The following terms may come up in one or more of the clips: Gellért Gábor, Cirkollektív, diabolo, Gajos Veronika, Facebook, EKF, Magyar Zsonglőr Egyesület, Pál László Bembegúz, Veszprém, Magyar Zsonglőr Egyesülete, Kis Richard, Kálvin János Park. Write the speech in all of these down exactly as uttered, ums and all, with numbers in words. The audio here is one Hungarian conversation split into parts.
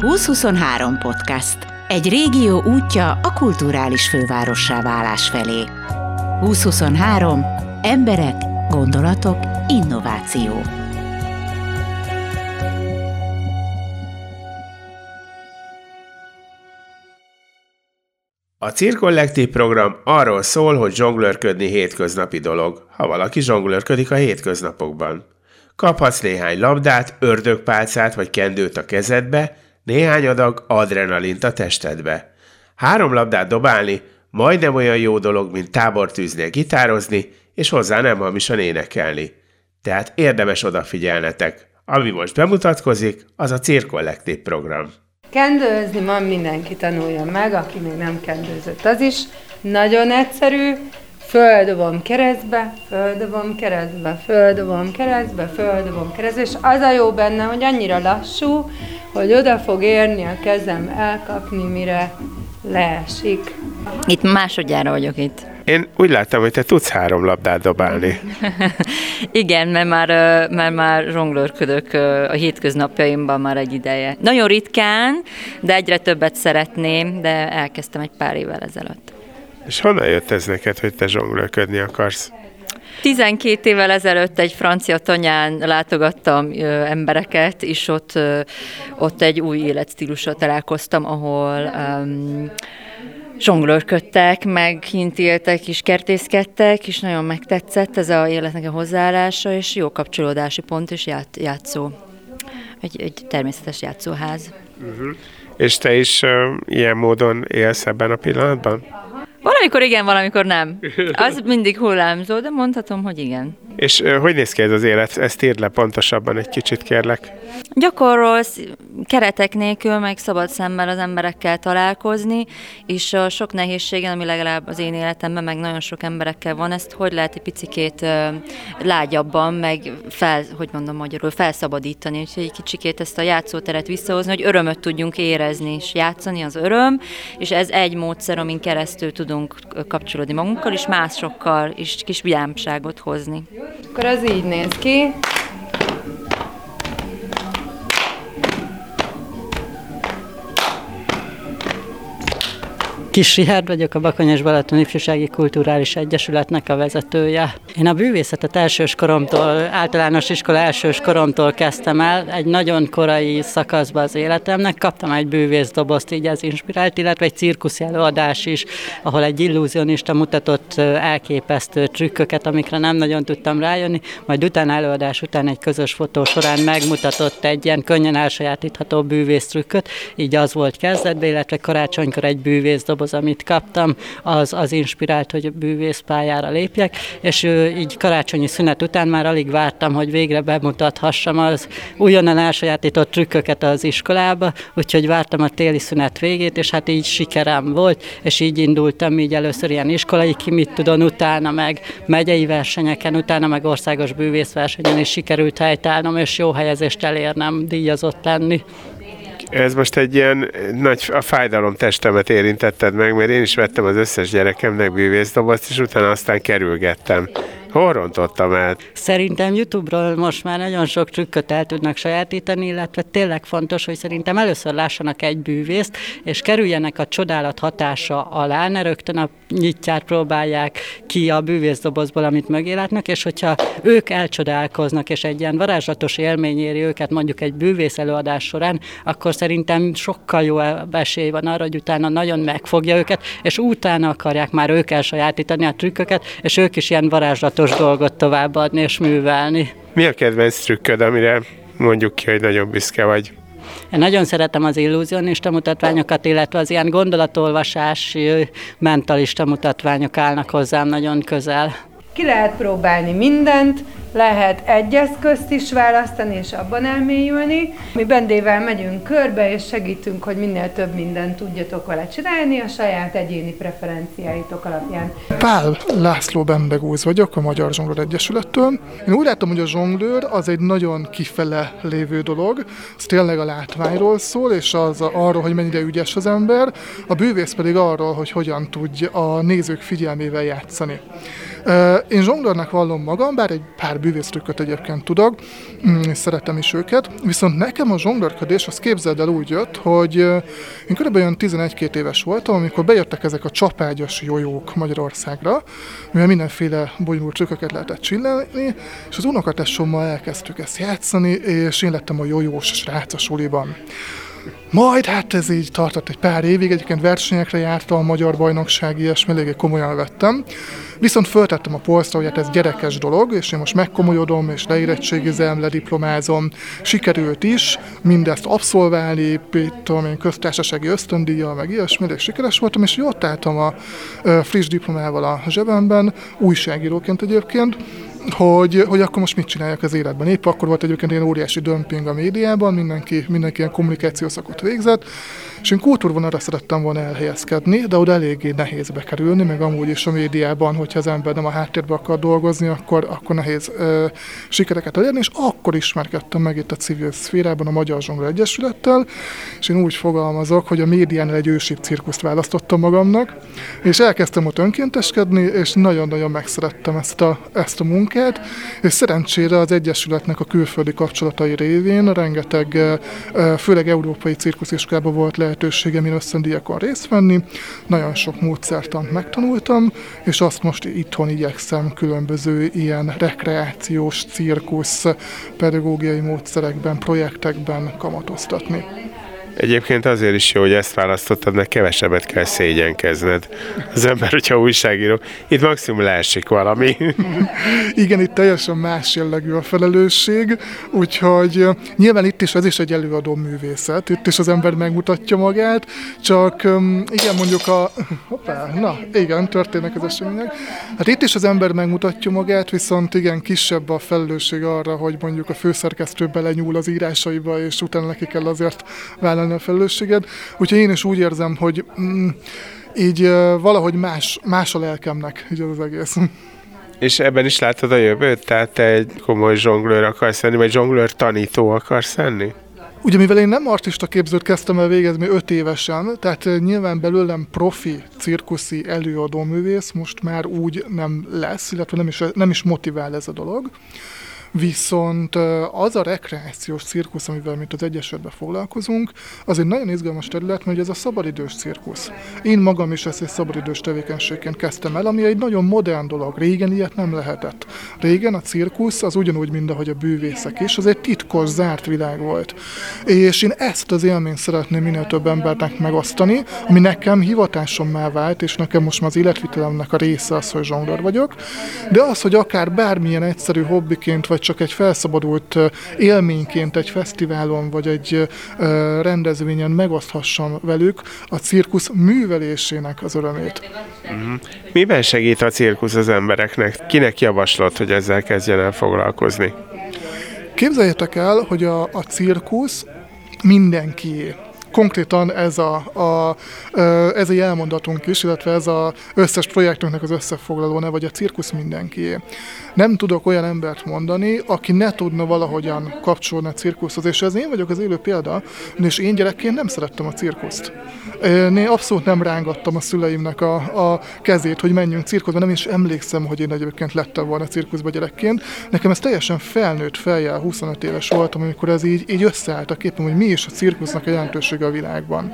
húsz huszonhárom podcast. Egy régió útja a kulturális fővárossá válás felé. húsz huszonhárom. Emberek, gondolatok, innováció. A Cirkollektív program arról szól, hogy zsonglőrködni hétköznapi dolog, ha valaki zsonglőrködik a hétköznapokban. Kaphatsz néhány labdát, ördögpálcát vagy kendőt a kezedbe, néhány adag adrenalint a testedbe. Három labdát dobálni majdnem olyan jó dolog, mint tábortűznél gitározni, és hozzá nem hamisan énekelni. Tehát érdemes odafigyelnetek. Ami most bemutatkozik, az a Cirkollektív program. Kendőzni ma mindenki tanulja meg, aki még nem kendőzött, az is. Nagyon egyszerű, földobom keresztbe, földobom keresztbe, földobom keresztbe, földobom keresztbe, és az a jó benne, hogy annyira lassú, hogy oda fog érni a kezem elkapni, mire leesik. Itt másodjára vagyok itt. Én úgy láttam, hogy te tudsz három labdát dobálni. Igen, mert már, mert már zsonglőrködök a hétköznapjaimban már egy ideje. Nagyon ritkán, de egyre többet szeretném, de elkezdtem egy pár évvel ezelőtt. És honnan jött ez neked, hogy te zsonglőrködni akarsz? tizenkét évvel ezelőtt egy francia tanyán látogattam embereket, és ott, ott egy új életstílusra találkoztam, ahol... Um, zsonglőrködtek, meg kint éltek és kertészkedtek, és nagyon megtetszett ez a életnek a hozzáállása, és jó kapcsolódási pont, és játszó. Egy, egy természetes játszóház. Uh-huh. És te is uh, ilyen módon élsz ebben a pillanatban? Valamikor igen, valamikor nem. Az mindig hullámzó, de mondhatom, hogy igen. És uh, hogy néz ki ez az élet? Ezt írd le pontosabban egy kicsit, kérlek. Gyakorolsz keretek nélkül, meg szabad szemmel az emberekkel találkozni, és a sok nehézségen, ami legalább az én életemben, meg nagyon sok emberekkel van, ezt hogy lehet egy picikét uh, lágyabban, meg fel, hogy mondom magyarul, felszabadítani, úgyhogy egy kicsikét ezt a játszóteret visszahozni, hogy örömöt tudjunk érezni, és játszani az öröm, és ez egy módszer, amin keresztül tudunk kapcsolódni magunkkal, és másokkal, és kis vidámságot hozni. Akkor az így néz ki. Kis Richard vagyok, a Bakonyos-Balaton Ifjúsági Kulturális Egyesületnek a vezetője. Én a művészetet elsős koromtól, általános iskola elsős koromtól kezdtem el, egy nagyon korai szakaszba az életemnek, kaptam egy bűvészdobozt, így ez inspirált, illetve egy cirkuszi előadás is, ahol egy illúzionista mutatott elképesztő trükköket, amikre nem nagyon tudtam rájönni, majd utána előadás után egy közös fotó során megmutatott egy ilyen könnyen elsajátítható bűvész trükköt, így az volt kezdetben, illetve karácsonykor egy bűvészdoboz, az, amit kaptam, az, az inspirált, hogy bűvészpályára lépjek, és így karácsonyi szünet után már alig vártam, hogy végre bemutathassam az újonnan elsajátított trükköket az iskolába, úgyhogy vártam a téli szünet végét, és hát így sikerem volt, és így indultam így először ilyen iskolai kimitudon, utána meg megyei versenyeken, utána meg országos bűvészversenyen is sikerült helytállnom, és jó helyezést elérnem, díjazott lenni. Ez most egy ilyen nagy a fájdalom testemet érintetted meg, mert én is vettem az összes gyerekemnek bűvészdobozt, és utána aztán kerülgettem. Hol rontottam el? Szerintem YouTube-ról most már nagyon sok trükköt el tudnak sajátítani, illetve tényleg fontos, hogy szerintem először lássanak egy bűvészt, és kerüljenek a csodálat hatása alá, ne rögtön a nyitját próbálják ki a bűvészdobozból, amit mögé látnak, és hogyha ők elcsodálkoznak, és egy ilyen varázslatos élmény éri őket mondjuk egy bűvész előadás során, akkor szerintem sokkal jó esély van arra, hogy utána nagyon megfogja őket, és utána akarják már ők elsajátítani a trükköket, és ők is ilyen varázslatos dolgot továbbadni és művelni. Mi a kedvenc trükköd, amire mondjuk ki, hogy nagyon büszke vagy? Én nagyon szeretem az illúzionista mutatványokat, illetve az ilyen gondolatolvasási, mentalista mutatványok állnak hozzám nagyon közel. Ki lehet próbálni mindent, lehet egy eszközt is választani és abban elmélyülni. Mi Bendével megyünk körbe és segítünk, hogy minél több mindent tudjatok vele csinálni a saját egyéni preferenciáitok alapján. Pál László Bembegúz vagyok a Magyar Zsonglőr Egyesülettől. Én úgy látom, hogy a zsonglőr az egy nagyon kifele lévő dolog. Ez tényleg a látványról szól, és az arról, hogy mennyire ügyes az ember. A bűvész pedig arról, hogy hogyan tudja a nézők figyelmével játszani. Én zsonglőrnek vallom magam, bár egy pár bűvésztrükköt egyébként tudok, és szeretem is őket. Viszont nekem a zsonglőrködés, azt képzeld el, úgy jött, hogy én körülbelül olyan tizenegy-két éves voltam, amikor bejöttek ezek a csapágyas jojók Magyarországra, mivel mindenféle bonyolult trükköket lehetett csinálni, és az unokatesommal elkezdtük ezt játszani, és én lettem a jojós srác a suliban. Majd hát ez így tartott egy pár évig, egyébként versenyekre járta a magyar bajnokság, ilyesmi, eléggé komolyan vettem. Viszont föltettem a polcra, hogy hát ez gyerekes dolog, és én most megkomolyodom, és leérettségizem, lediplomázom. Sikerült is mindezt abszolválni, tudom én, köztársasági ösztöndíjjal, meg ilyesmi, és sikeres voltam, és ott álltam a friss diplomával a zsebemben, újságíróként egyébként, Hogy, hogy akkor most mit csináljak az életben. Épp akkor volt egyébként ilyen óriási dömping a médiában, mindenki, mindenki ilyen kommunikációszakot végzett, és én kultúrvonalra szerettem volna elhelyezkedni, de oda eléggé nehéz bekerülni, meg amúgy is a médiában, hogyha az ember nem a háttérben akar dolgozni, akkor, akkor nehéz ö, sikereket elérni, és akkor ismerkedtem meg itt a civil szférában a Magyar Zsonglőr Egyesülettel, és én úgy fogalmazok, hogy a médiánál egy ősibb cirkuszt választottam magamnak, és elkezdtem ott önkénteskedni, és nagyon-nagyon megszerettem ezt a, ezt a munkát, és szerencsére az Egyesületnek a külföldi kapcsolatai révén rengeteg, főleg európai cirkusziskolában volt lehetőségem én ösztöndíjakon részt venni, nagyon sok módszertant megtanultam, és azt most itthon igyekszem különböző ilyen rekreációs cirkusz pedagógiai módszerekben, projektekben kamatoztatni. Egyébként azért is jó, hogy ezt választottad, mert kevesebbet kell szégyenkezned. Az ember, hogyha újságíró, itt maximum leesik valami. Igen, itt teljesen más jellegű a felelősség, úgyhogy nyilván itt is ez is egy előadó művészet, itt is az ember megmutatja magát, csak igen, mondjuk a... Hoppá, na, igen, történnek az események. Hát itt is az ember megmutatja magát, viszont igen, kisebb a felelősség arra, hogy mondjuk a főszerkesztő belenyúl az írásaiba, és utána neki kell azért vállalni a felelősséged. Úgyhogy én is úgy érzem, hogy mm, így uh, valahogy más, más a lelkemnek így az egész. És ebben is látod a jövőt? Tehát te egy komoly zsonglőr akarsz lenni, vagy zsonglőr tanító akarsz lenni? Ugye, mivel én nem artista képzőt kezdtem el végezni öt évesen, tehát nyilván belőlem profi, cirkuszi előadóművész most már úgy nem lesz, illetve nem is, nem is motivál ez a dolog. Viszont az a rekreációs cirkusz, amivel mi az Egyesületben foglalkozunk, az egy nagyon izgalmas terület, mert ez a szabadidős cirkusz. Én magam is ezt egy szabadidős tevékenységként kezdtem el, ami egy nagyon modern dolog. Régen ilyet nem lehetett. Régen a cirkusz az ugyanúgy, mint ahogy a bűvészek is, az egy titkos, zárt világ volt. És én ezt az élményt szeretném minél több embernek megosztani, ami nekem hivatásommá vált, és nekem most már az életvitelemnek a része az, hogy zsonglőr vagyok, de az, hogy akár bármilyen egyszerű hobbiként vagy csak egy felszabadult élményként egy fesztiválon, vagy egy rendezvényen megoszthassam velük a cirkusz művelésének az örömét. Mm-hmm. Miben segít a cirkusz az embereknek? Kinek javaslod, hogy ezzel kezdjen el foglalkozni? Képzeljétek el, hogy a, a cirkusz mindenkié. Konkrétan ez a, a, ez a jelmondatunk is, illetve ez az összes projektünknek az összefoglaló neve, vagy a cirkusz mindenkié. Nem tudok olyan embert mondani, aki ne tudna valahogyan kapcsolni a cirkuszhoz, és ez én vagyok az élő példa, és én gyerekként nem szerettem a cirkuszt. Én abszolút nem rángattam a szüleimnek a, a kezét, hogy menjünk cirkuszba, nem is emlékszem, hogy én egyébként lettem volna cirkuszba gyerekként. Nekem ez teljesen felnőtt fejjel, huszonöt éves voltam, amikor ez így, így összeállt a képen, hogy mi is a cirkusznak a jelentőség a világban.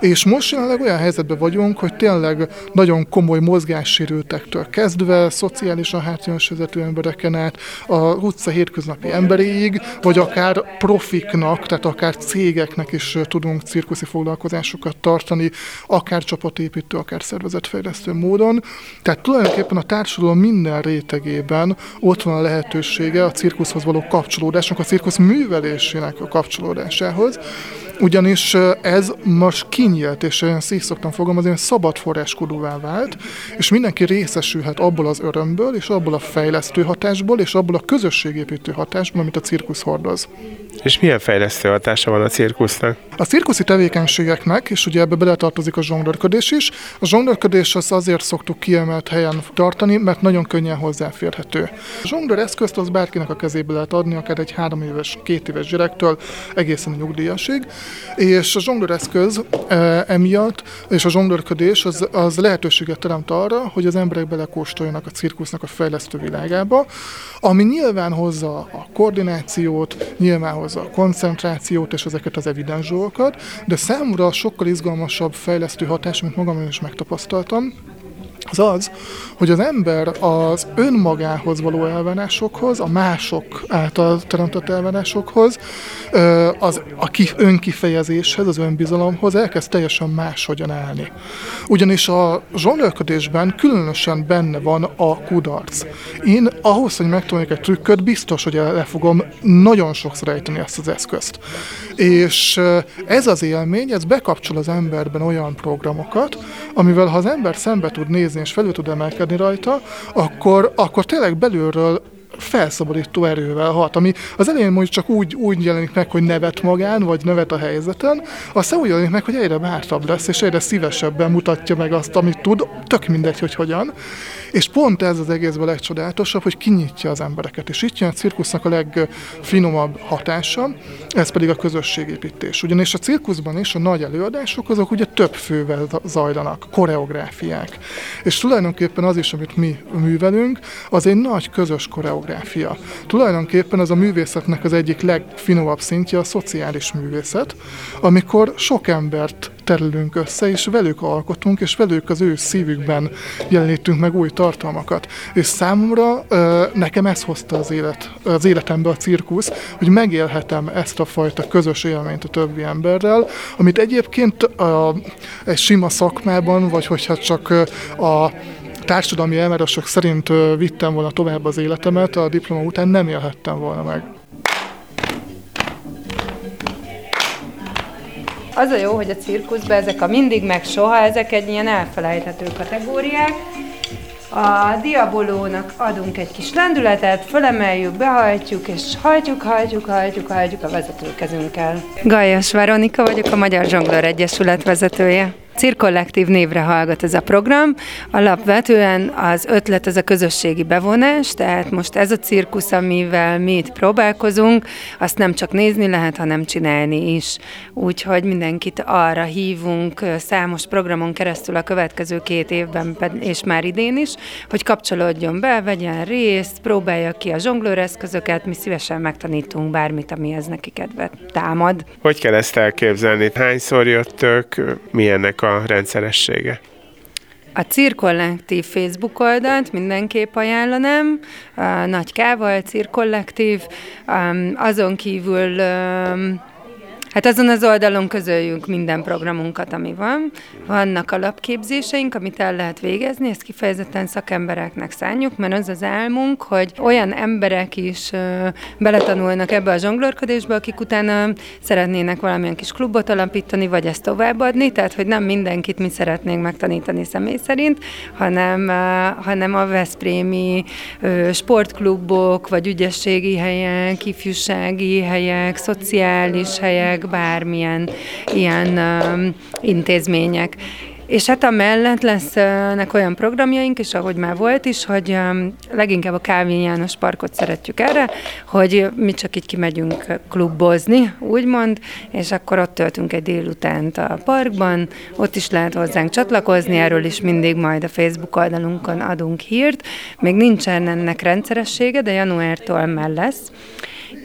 És most jelenleg olyan helyzetben vagyunk, hogy tényleg nagyon komoly mozgássérültektől kezdve, szociálisan hátrányos helyzetű embereken át, a utca hétköznapi emberéig, vagy akár profiknak, tehát akár cégeknek is tudunk cirkuszi foglalkozásokat tartani, akár csapatépítő, akár szervezetfejlesztő módon. Tehát tulajdonképpen a társadalom minden rétegében ott van a lehetősége a cirkuszhoz való kapcsolódásnak, a cirkusz művelésének a kapcsolódásához, ugyanis ez most kinyílt, és én így szoktam fogalmazni, hogy szabad forráskodóvá vált, és mindenki részesülhet abból az örömből, és abból a fejlesztő hatásból, és abból a közösségépítő hatásból, amit a cirkusz hordoz. És milyen fejlesztő hatása van a cirkusznak? A cirkuszi tevékenységeknek, és ugye ebbe beletartozik a zsonglőrködés is, a zsonglőrködés az azért szoktuk kiemelt helyen tartani, mert nagyon könnyen hozzáférhető. A zsonglőr eszközt az bárkinek a kezébe lehet adni, akár egy három éves, két éves gyerektől egészen nyugdíjasig. És a zsonglőreszköz e, emiatt, és a zsonglőrködés az, az lehetőséget teremt arra, hogy az emberek belekóstoljanak a cirkusznak a fejlesztő világába, ami nyilván hozza a koordinációt, nyilván hozza a koncentrációt és ezeket az evidens dolgokat, de számomra sokkal izgalmasabb fejlesztő hatás, mint magam is megtapasztaltam, az az, hogy az ember az önmagához való elvárásokhoz, a mások által teremtett elvárásokhoz, az a önkifejezéshez, az önbizalomhoz elkezd teljesen máshogyan állni. Ugyanis a zsonglőrködésben különösen benne van a kudarc. Én ahhoz, hogy megtanuljak egy trükköt, biztos, hogy el fogom nagyon sokszor ejteni ezt az eszközt. És ez az élmény, ez bekapcsol az emberben olyan programokat, amivel ha az ember szembe tud nézni, és felül tud emelkedni rajta, akkor, akkor tényleg belülről felszabadító erővel hat, ami az elején mondjuk csak úgy, úgy jelenik meg, hogy nevet magán, vagy nevet a helyzeten, aztán úgy jelenik meg, hogy egyre bátrabb lesz, és egyre szívesebben mutatja meg azt, amit tud, tök mindegy, hogy hogyan. És pont ez az egészben a legcsodálatosabb, hogy kinyitja az embereket, és itt jön a cirkusznak a legfinomabb hatása, ez pedig a közösségépítés. Ugyanis a cirkuszban is a nagy előadások azok ugye több fővel zajlanak, koreográfiák. És tulajdonképpen az is, amit mi művelünk, az egy nagy közös koreográfia. Tulajdonképpen az a művészetnek az egyik legfinomabb szintje a szociális művészet, amikor sok embert terülünk össze, és velük alkotunk, és velük az ő szívükben jelenítünk meg új tartalmakat. És számomra nekem ez hozta az, élet, az életembe a cirkusz, hogy megélhetem ezt a fajta közös élményt a többi emberrel, amit egyébként a, egy sima szakmában, vagy hogyha csak a társadalmi elvárások szerint vittem volna tovább az életemet, a diploma után nem élhettem volna meg. Az a jó, hogy a cirkuszban ezek a mindig meg soha, ezek egy ilyen elfelejthető kategóriák. A diabolónak adunk egy kis lendületet, fölemeljük, behajtjuk, és hajtjuk, hajtjuk, hajtjuk, hajtjuk a vezetőkezünkkel. Gajos Veronika vagyok, a Magyar Zsonglőr Egyesület vezetője. Cirkollektív névre hallgat ez a program. Alapvetően az ötlet az a közösségi bevonás, tehát most ez a cirkusz, amivel mi itt próbálkozunk, azt nem csak nézni lehet, hanem csinálni is. Úgyhogy mindenkit arra hívunk számos programon keresztül a következő két évben, és már idén is, hogy kapcsolódjon be, vegyen részt, próbálja ki a zsonglőreszközöket, mi szívesen megtanítunk bármit, ami ez neki kedvet támad. Hogy kell ezt elképzelni? Hányszor jöttök? Milyennek a rendszeressége? A Cirkollektív Facebook oldalt mindenképp ajánlanám, nagy K-val, Cirkollektív, azon kívül, hát azon az oldalon közöljünk minden programunkat, ami van. Vannak alapképzéseink, amit el lehet végezni, ezt kifejezetten szakembereknek szánjuk, mert az az álmunk, hogy olyan emberek is beletanulnak ebbe a zsonglőrködésbe, akik utána szeretnének valamilyen kis klubot alapítani, vagy ezt továbbadni, tehát hogy nem mindenkit mi szeretnénk megtanítani személy szerint, hanem, hanem a veszprémi sportklubok, vagy ügyességi helyek, ifjúsági helyek, szociális helyek, bármilyen ilyen um, intézmények. És hát amellett lesznek olyan programjaink is, ahogy már volt is, hogy leginkább a Kálvin János Parkot szeretjük erre, hogy mi csak így kimegyünk klubozni, úgymond, és akkor ott töltünk egy délutánt a parkban, ott is lehet hozzánk csatlakozni, erről is mindig majd a Facebook oldalunkon adunk hírt. Még nincsen ennek rendszeressége, de januártól már lesz.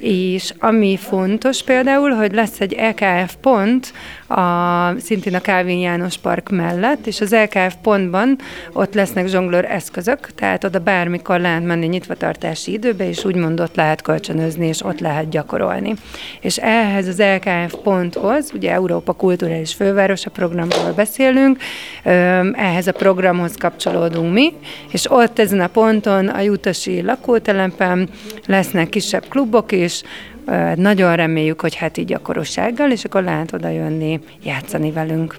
És ami fontos például, hogy lesz egy E K F pont, a, szintén a Kálvin János Park mellett, és az E K F pontban ott lesznek zsonglőr eszközök, tehát oda bármikor lehet menni nyitvatartási időbe, és úgymond ott lehet kölcsönözni, és ott lehet gyakorolni. És ehhez az E K F ponthoz, ugye Európa Kulturális Főváros, a programról beszélünk, ehhez a programhoz kapcsolódunk mi, és ott ezen a ponton a jutasi lakótelepen lesznek kisebb klubok is, nagyon reméljük, hogy hát így gyakorossággal, és akkor lehet oda jönni, játszani velünk.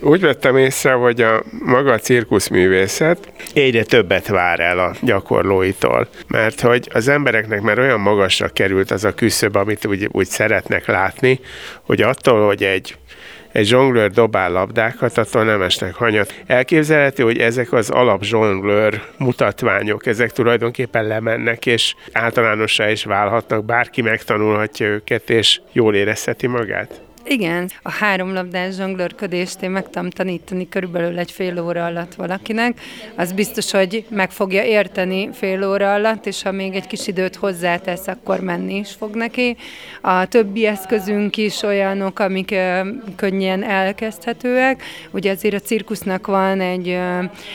Úgy vettem észre, hogy a maga a cirkuszművészet egyre többet vár el a gyakorlóitól, mert hogy az embereknek már olyan magasra került az a küszöb, amit úgy, úgy szeretnek látni, hogy attól, hogy egy Egy zsonglőr dobál labdákat, attól nem esnek hanyat. Elképzelhető, hogy ezek az alapzsonglőr mutatványok, ezek tulajdonképpen lemennek, és általánossá is válhatnak, bárki megtanulhatja őket, és jól érezheti magát? Igen, a háromlabdás zsonglőrködést én meg tudtam tanítani körülbelül egy fél óra alatt valakinek. Az biztos, hogy meg fogja érteni fél óra alatt, és ha még egy kis időt hozzátesz, akkor menni is fog neki. A többi eszközünk is olyanok, amik könnyen elkezdhetőek. Ugye azért a cirkusznak van egy,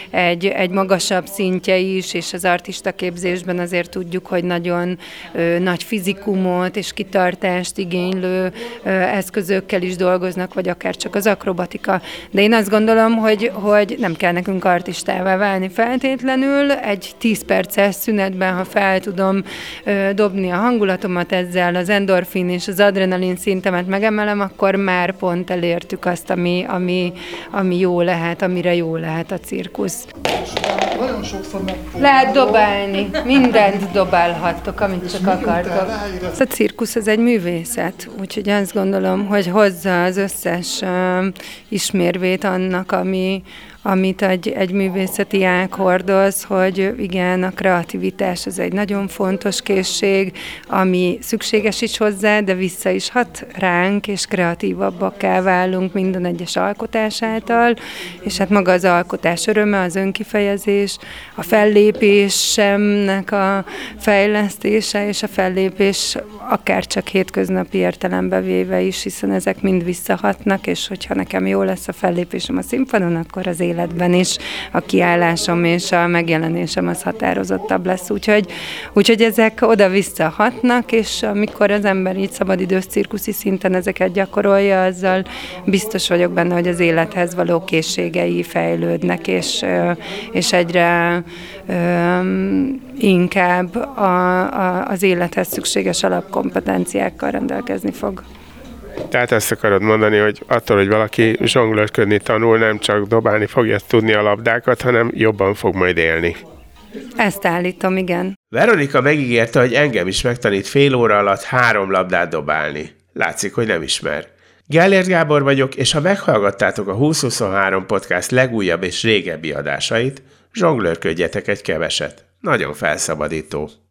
egy, egy magasabb szintje is, és az artista képzésben azért tudjuk, hogy nagyon ö, nagy fizikumot és kitartást igénylő ö, eszközökkel is dolgoznak, vagy akár csak az akrobatika. De én azt gondolom, hogy, hogy nem kell nekünk artistává válni feltétlenül. Egy tíz perces szünetben, ha fel tudom ö, dobni a hangulatomat ezzel, az endorfin és az adrenalin szintemet megemelem, akkor már pont elértük azt, ami, ami, ami jó lehet, amire jó lehet a cirkusz. Nagyon sokszor megforduló. Lehet dobálni, mindent dobálhattok, amit csak akartok. A cirkusz az egy művészet, úgyhogy azt gondolom, hogy hozza az összes ismérvét annak, ami, amit egy, egy művészeti ág hordoz, hogy igen, a kreativitás az egy nagyon fontos készség, ami szükséges is hozzá, de vissza is hat ránk, és kreatívabbakká válunk minden egyes alkotás által, és hát maga az alkotás öröme, az önkifejezés, a fellépésemnek a fejlesztése, és a fellépés akár csak hétköznapi értelembe véve is, hiszen ezek mind visszahatnak, és hogyha nekem jó lesz a fellépésem a színpadon, akkor az életben is a kiállásom és a megjelenésem az határozottabb lesz. Úgyhogy, úgyhogy ezek oda-vissza hatnak, és amikor az ember így szabadidős cirkuszi szinten ezeket gyakorolja, azzal biztos vagyok benne, hogy az élethez való készségei fejlődnek, és, és egyre um, inkább a, a, az élethez szükséges alapkompetenciákkal rendelkezni fog. Tehát ezt akarod mondani, hogy attól, hogy valaki zsonglőrködni tanul, nem csak dobálni fogja tudni a labdákat, hanem jobban fog majd élni. Ezt állítom, igen. Veronika megígérte, hogy engem is megtanít fél óra alatt három labdát dobálni. Látszik, hogy nem ismer. Gellért Gábor vagyok, és ha meghallgattátok a húsz huszonhárom podcast legújabb és régebbi adásait, zsonglőrködjetek egy keveset. Nagyon felszabadító.